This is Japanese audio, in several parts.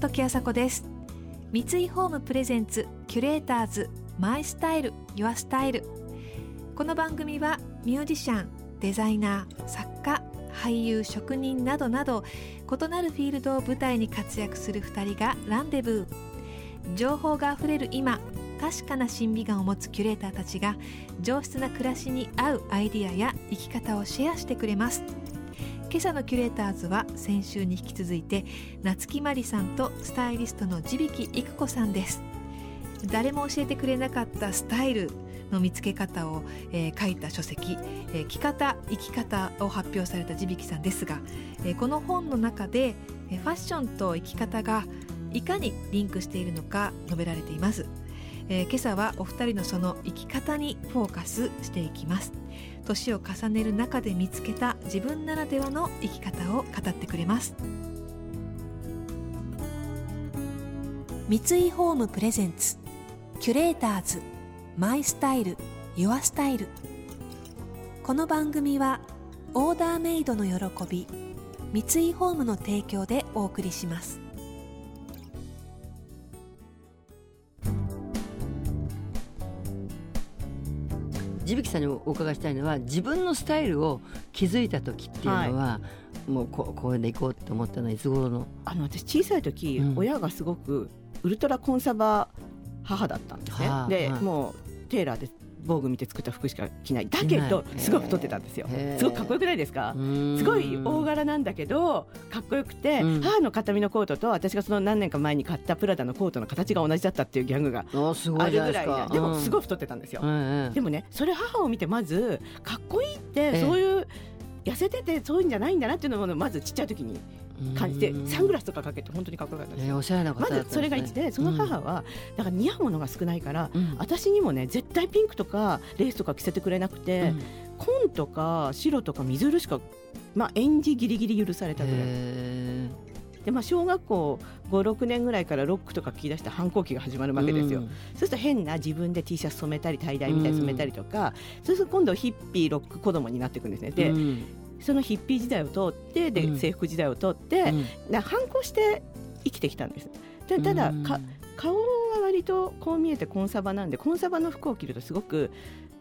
時あさこです。三井ホームプレゼンツキュレーターズマイスタイルユアスタイル。この番組はミュージシャン、デザイナー、作家、俳優、職人などなど異なるフィールドを舞台に活躍する2人がランデブー。情報があふれる今、確かな審美眼を持つキュレーターたちが上質な暮らしに合うアイディアや生き方をシェアしてくれます。今朝のキュレーターズは先週に引き続いて夏木マリさんとスタイリストの地引育子さんです。誰も教えてくれなかったスタイルの見つけ方を、書いた書籍、着方生き方を発表された地引さんですが、この本の中でファッションと生き方がいかにリンクしているのか述べられています。今朝はお二人のその生き方にフォーカスしていきます。年を重ねる中で見つけた自分ならではの生き方を語ってくれます。三井ホームプレゼンツキュレーターズマイスタイルユアスタイル。この番組はオーダーメイドの喜び、三井ホームの提供でお送りします。地引さんにお伺いしたいのは、自分のスタイルを気づいた時っていうのは、もうこうでいこうと思ったのはいつ頃の？私小さい時、親がすごくウルトラコンサバ母だったんですね。で、もうテーラーで防具見て作った服しか着ない。だけどすごく太ってたんですよ。すごくかっこよくないですか？すごい大柄なんだけどかっこよくて、母の形見のコートと私がその何年か前に買ったプラダのコートの形が同じだったっていうギャングがあるぐらいな。でもすごい太ってたんですよ。でもね、それ母を見てまずかっこいいってそういう痩せててそういうんじゃないんだなっていうのをまずちっちゃい時に感じて、サングラスとかかけて本当にかっこよかったんですよ。おしゃれな方だったんですね。まずそれが一で、その母はだから似合うものが少ないから、私にもね絶対ピンクとかレースとか着せてくれなくて、紺とか白とか水色しか、演じギリギリ許されたぐらいで、小学校 5,6 年ぐらいからロックとか着出した反抗期が始まるわけですよ。そうすると変な自分で T シャツ染めたりタイダイみたいに染めたりとか、そうすると今度ヒッピーロック子供になっていくんですね。で、そのヒッピー時代を通ってで、制服時代を通って、反抗して生きてきたんです。ただ顔は割とこう見えてコンサバなんで、コンサバの服を着るとすごく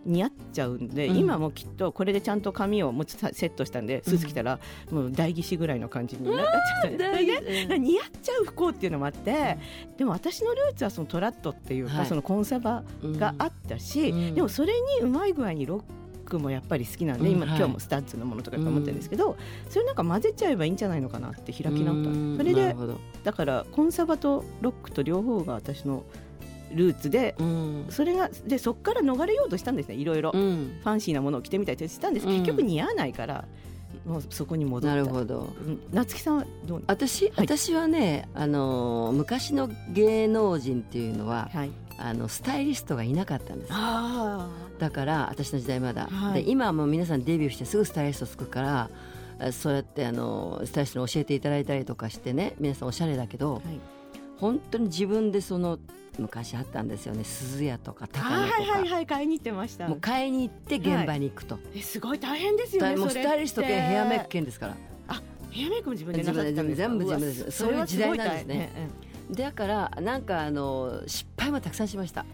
似合っちゃうんで、今もきっとこれでちゃんと髪をもうセットしたんで、スーツ着たらもう代議士ぐらいの感じになっちゃったんです、似合っちゃう不幸っていうのもあって、でも私のルーツはそのトラットっていうか、そのコンサバがあったし、でもそれにうまい具合にロック僕もやっぱり好きなんで、今日もスタッツのものとか思ってるんですけど、それなんか混ぜちゃえばいいんじゃないのかなって開き直った。それでだからコンサバとロックと両方が私のルーツで、それがでそっから逃れようとしたんですね。いろいろ、ファンシーなものを着てみたりとしたんです。結局似合わないからもうそこに戻った。なるほど。夏木さんはどう？私はね、昔の芸能人っていうのは、スタイリストがいなかったんです。だから私の時代まだ、で今はもう皆さんデビューしてすぐスタイリストつくから、そうやってスタイリストに教えていただいたりとかしてね、皆さんおしゃれだけど、本当に自分でその昔あったんですよね。鈴屋とか高野とか、買いに行ってました。もう買いに行って現場に行くと、すごい大変ですよね。もうスタイリスト兼ヘアメイク兼ですから。ヘアメイクも自分でなさったんですか？全部自分です。そういう時代なんですね。だからなんか失敗もたくさんしました。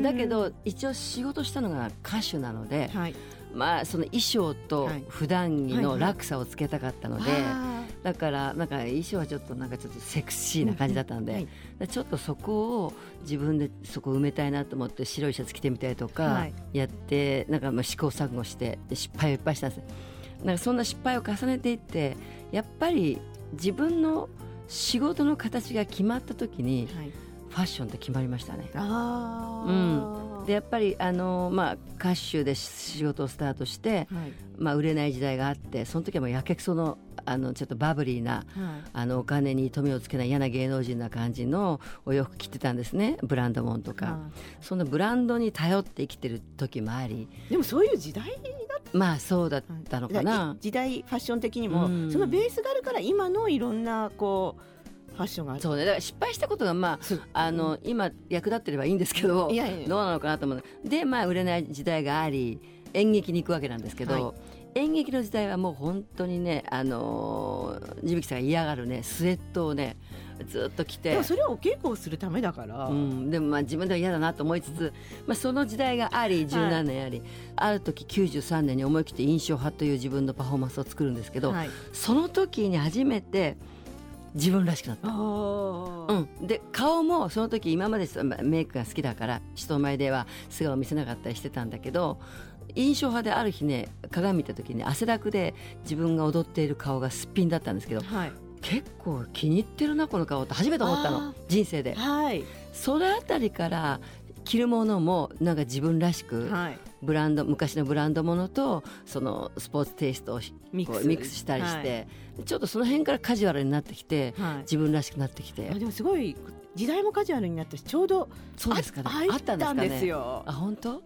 だけど一応仕事したのが歌手なので、その衣装と普段着の落差をつけたかったので、だからなんか衣装はちょっとセクシーな感じだったので、ちょっとそこを自分でそこ埋めたいなと思って白いシャツ着てみたりとかやって、なんか試行錯誤して失敗をいっぱいしたんです。なんかそんな失敗を重ねていって、やっぱり自分の仕事の形が決まった時に、ファッションって決まりましたね。でやっぱり歌手で仕事をスタートして、売れない時代があって、その時はもうやけくそのちょっとバブリーな、お金に富をつけない嫌な芸能人な感じのお洋服着てたんですね。ブランドもんとか、そのブランドに頼って生きてる時もあり、でもそういう時代だった、そうだったのかな。時代ファッション的にも、そのベースがあるから今のいろんなこうファッションがある。そうね、だから失敗したことが、今役立ってればいいんですけど、どうなのかなと思う。で、売れない時代があり、演劇に行くわけなんですけど、はい、演劇の時代はもう本当にね、地引さんが嫌がるねスウェットをねずっと着て、でもそれはお稽古をするためだから、うん、でもまあ自分では嫌だなと思いつつ、まあ、その時代があり17年あり、はい、ある時93年に思い切って印象派という自分のパフォーマンスを作るんですけど、はい、その時に初めて自分らしくなった、うん、で顔もその時今までメイクが好きだから人前では素顔を見せなかったりしてたんだけど、印象派である日ね鏡見た時に汗だくで自分が踊っている顔がすっぴんだったんですけど、はい、結構気に入ってるなこの顔って初めて思ったの人生で、はい、それあたりから着るものもなんか自分らしく、はい、ブランド昔のブランドものとそのスポーツテイストをミックスしたりして、はい、ちょっとその辺からカジュアルになってきて、はい、自分らしくなってきて、でもすごい時代もカジュアルになったしちょうどそうですかね、あったんですかね、あ本当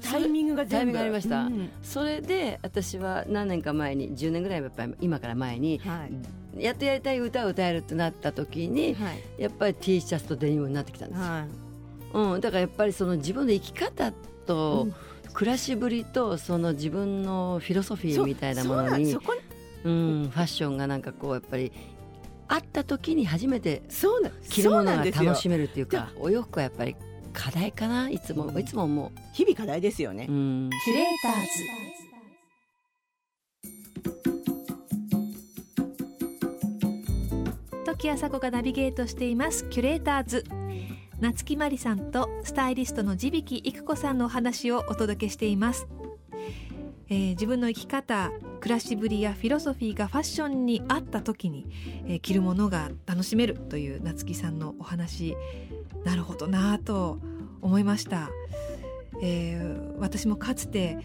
タイミングが全部タイミングがありました、うん、それで私は何年か前に10年ぐらいやっぱり今から前に、はい、やっとやりたい歌を歌えるとなった時に、はい、やっぱり T シャツとデニムになってきたんですよ、はい、うん、だからやっぱりその自分の生き方と暮らしぶりとその自分のフィロソフィーみたいなものに、うん、ファッションがなんかこうやっぱりあった時に初めて着るものが楽しめるっていうか、お洋服はやっぱり課題かな、いつももう日々課題ですよね、うん、キュレーターズ時あさこがナビゲートしていますキュレーターズ、夏木まりさんとスタイリストの地引育子さんのお話をお届けしています、自分の生き方暮らしぶりやフィロソフィーがファッションに合った時に、着るものが楽しめるという夏木さんのお話、なるほどなと思いました、私もかつて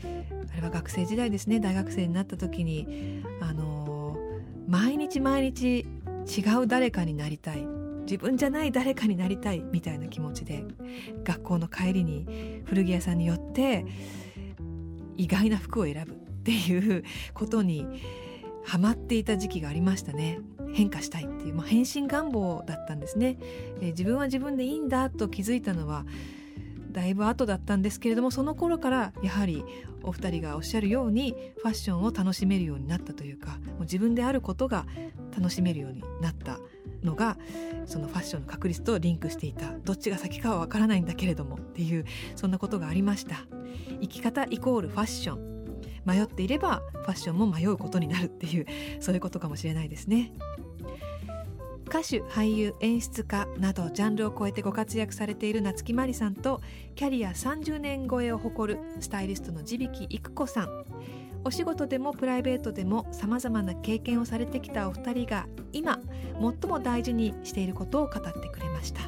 あれは学生時代ですね、大学生になった時に、毎日違う誰かになりたい、自分じゃない誰かになりたいみたいな気持ちで学校の帰りに古着屋さんに寄って意外な服を選ぶっていうことにハマっていた時期がありましたね。変化したいっていう、まあ、変身願望だったんですね、自分は自分でいいんだと気づいたのはだいぶ後だったんですけれども、その頃からやはりお二人がおっしゃるようにファッションを楽しめるようになったというか、もう自分であることが楽しめるようになったのがそのファッションの確率とリンクしていた、どっちが先かはわからないんだけれどもっていう、そんなことがありました。生き方イコールファッション、迷っていればファッションも迷うことになるっていう、そういうことかもしれないですね。歌手、俳優、演出家などジャンルを超えてご活躍されている夏木まりさんと、キャリア30年超えを誇るスタイリストの地引育子さん、お仕事でもプライベートでもさまざまな経験をされてきたお二人が今最も大事にしていることを語ってくれました。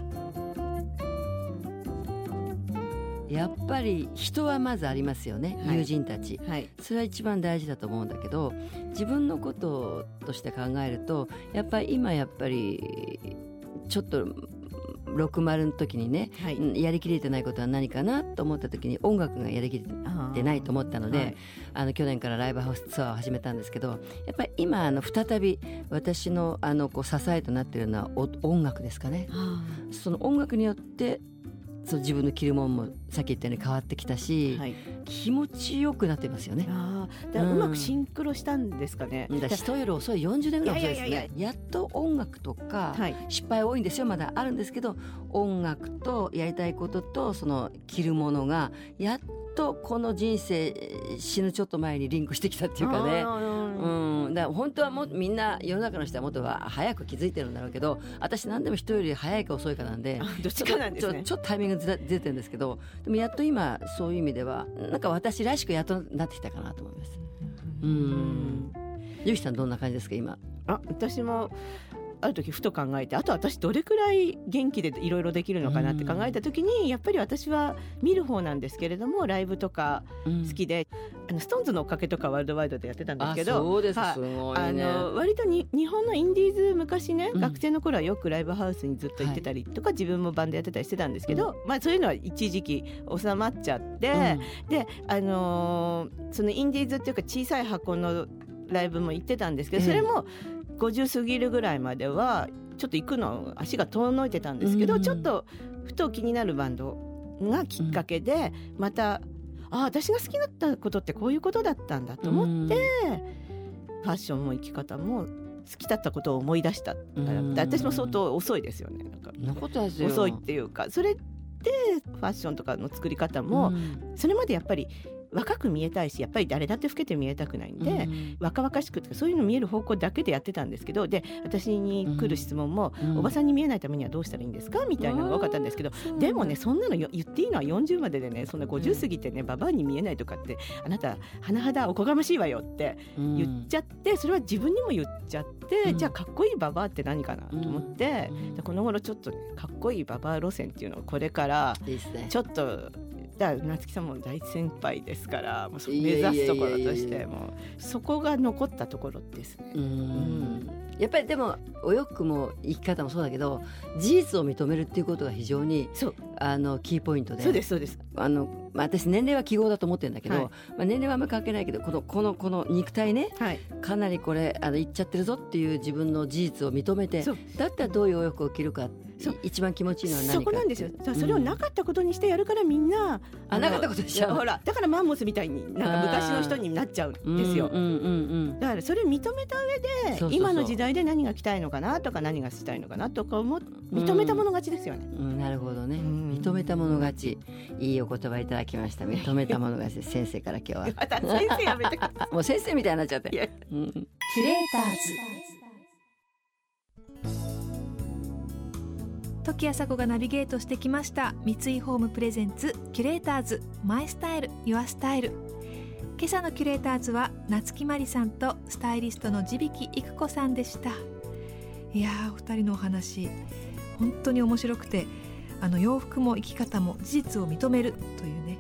やっぱり人はまずありますよね、はい、友人たち、はい、それは一番大事だと思うんだけど、自分のこととして考えるとやっぱり今やっぱりちょっと60の時にね、はい、やりきれてないことは何かなと思った時に音楽がやりきれてないと思ったので、はい、去年からライブハウスツアーを始めたんですけど、やっぱり今再び私の、こう支えとなっているのは音楽ですかね。その音楽によって自分の着るもんもさっき言ったように変わってきたし、はい、気持ちよくなってますよね。あだからうまくシンクロしたんですかね、うん、だ人より遅い40年ぐらい遅いですね。やっと音楽とか、はい、失敗多いんですよ、まだあるんですけど、音楽とやりたいこととその着るものがやっとこの人生死ぬちょっと前にリンクしてきたっていうかね、うん、だから本当はもみんな世の中の人はもっと早く気づいてるんだろうけど、私何でも人より早いか遅いかなんでどっちかなんですね。ちょっとタイミングずれてるんですけど、でもやっと今そういう意味ではなんか私らしくやっとなってきたかなと思います。ゆきさんどんな感じですか今。私もある時ふと考えて、あと私どれくらい元気でいろいろできるのかなって考えた時に、やっぱり私は見る方なんですけれどもライブとか好きで、ストーンズのおかげとかワールドワイドでやってたんですけど、そうです、すごいね、割とに日本のインディーズ昔ね、学生の頃はよくライブハウスにずっと行ってたりとか、はい、自分もバンドやってたりしてたんですけど、まあ、そういうのは一時期収まっちゃって、で、そのインディーズっていうか小さい箱のライブも行ってたんですけど、それも50過ぎるぐらいまではちょっと行くの足が遠のいてたんですけど、ちょっとふと気になるバンドがきっかけでまたあ、私が好きだったことってこういうことだったんだと思って、ファッションも生き方も好きだったことを思い出したから。私も相当遅いですよね。なんか遅いっていうか、それでファッションとかの作り方も、それまでやっぱり若く見えたいし、やっぱり誰だって老けて見えたくないんで、若々しくとかそういうの見える方向だけでやってたんですけど、で私に来る質問も、おばさんに見えないためにはどうしたらいいんですかみたいなのが多かったんですけど、でもね、そんなの言っていいのは40まででね、そんな50過ぎてね、ババアに見えないとかってあなた甚だおこがましいわよって言っちゃって、それは自分にも言っちゃって、じゃあかっこいいババアって何かなと思って、この頃ちょっと、ね、かっこいいババア路線っていうのをこれからちょっと夏木さんも大先輩ですから、もう目指すところとしてもそこが残ったところですね。やっぱりでもお洋服も生き方もそうだけど、事実を認めるっていうことが非常にキーポイントで。そうですそうです。私年齢は記号だと思ってるんだけど、年齢はあんまり関係ないけど、この肉体ね、かなりこれいっちゃってるぞっていう自分の事実を認めて、だったらどういうお洋服を着るか、一番気持ちいいのは何か。そこなんですよ。それをなかったことにしてやるから、みんななかったことにしちゃう。ほら、だからマンモスみたいになんか昔の人になっちゃうんですよ。だからそれを認めた上で、今の時代で何が着たいのかなとか、何がしたいのかなとかも認めたもの勝ちですよね。なるほどね。認めたもの勝ち。いいお言葉いただきました。認めたものが先生から今日は先生やめてもう先生みたいになっちゃってキュレーターズ時あさこがナビゲートしてきました。三井ホームプレゼンツキュレーターズマイスタイルユアスタイル。今朝のキュレーターズは夏木マリさんとスタイリストの地引育子さんでした。いやー、お二人のお話本当に面白くて、洋服も生き方も事実を認めるというね、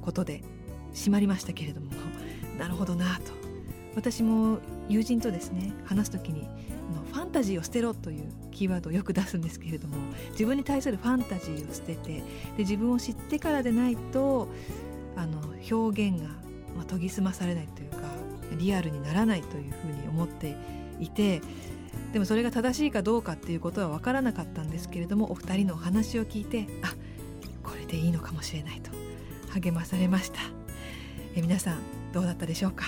ことで締まりましたけれども、なるほどなと。私も友人とですね、話すときにファンタジーを捨てろというキーワードをよく出すんですけれども、自分に対するファンタジーを捨てて、で自分を知ってからでないと表現が、研ぎ澄まされないというか、リアルにならないというふうに思っていて、でもそれが正しいかどうかっていうことは分からなかったんですけれども、お二人のお話を聞いて、あ、これでいいのかもしれないと励まされました。皆さんどうだったでしょうか。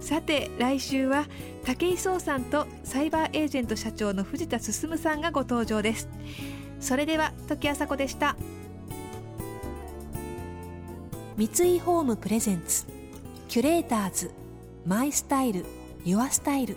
さて来週は武井壮さんとサイバーエージェント社長の藤田進さんがご登場です。それでは時あさこでした。三井ホームプレゼンツキュレーターズマイスタイルユアスタイル。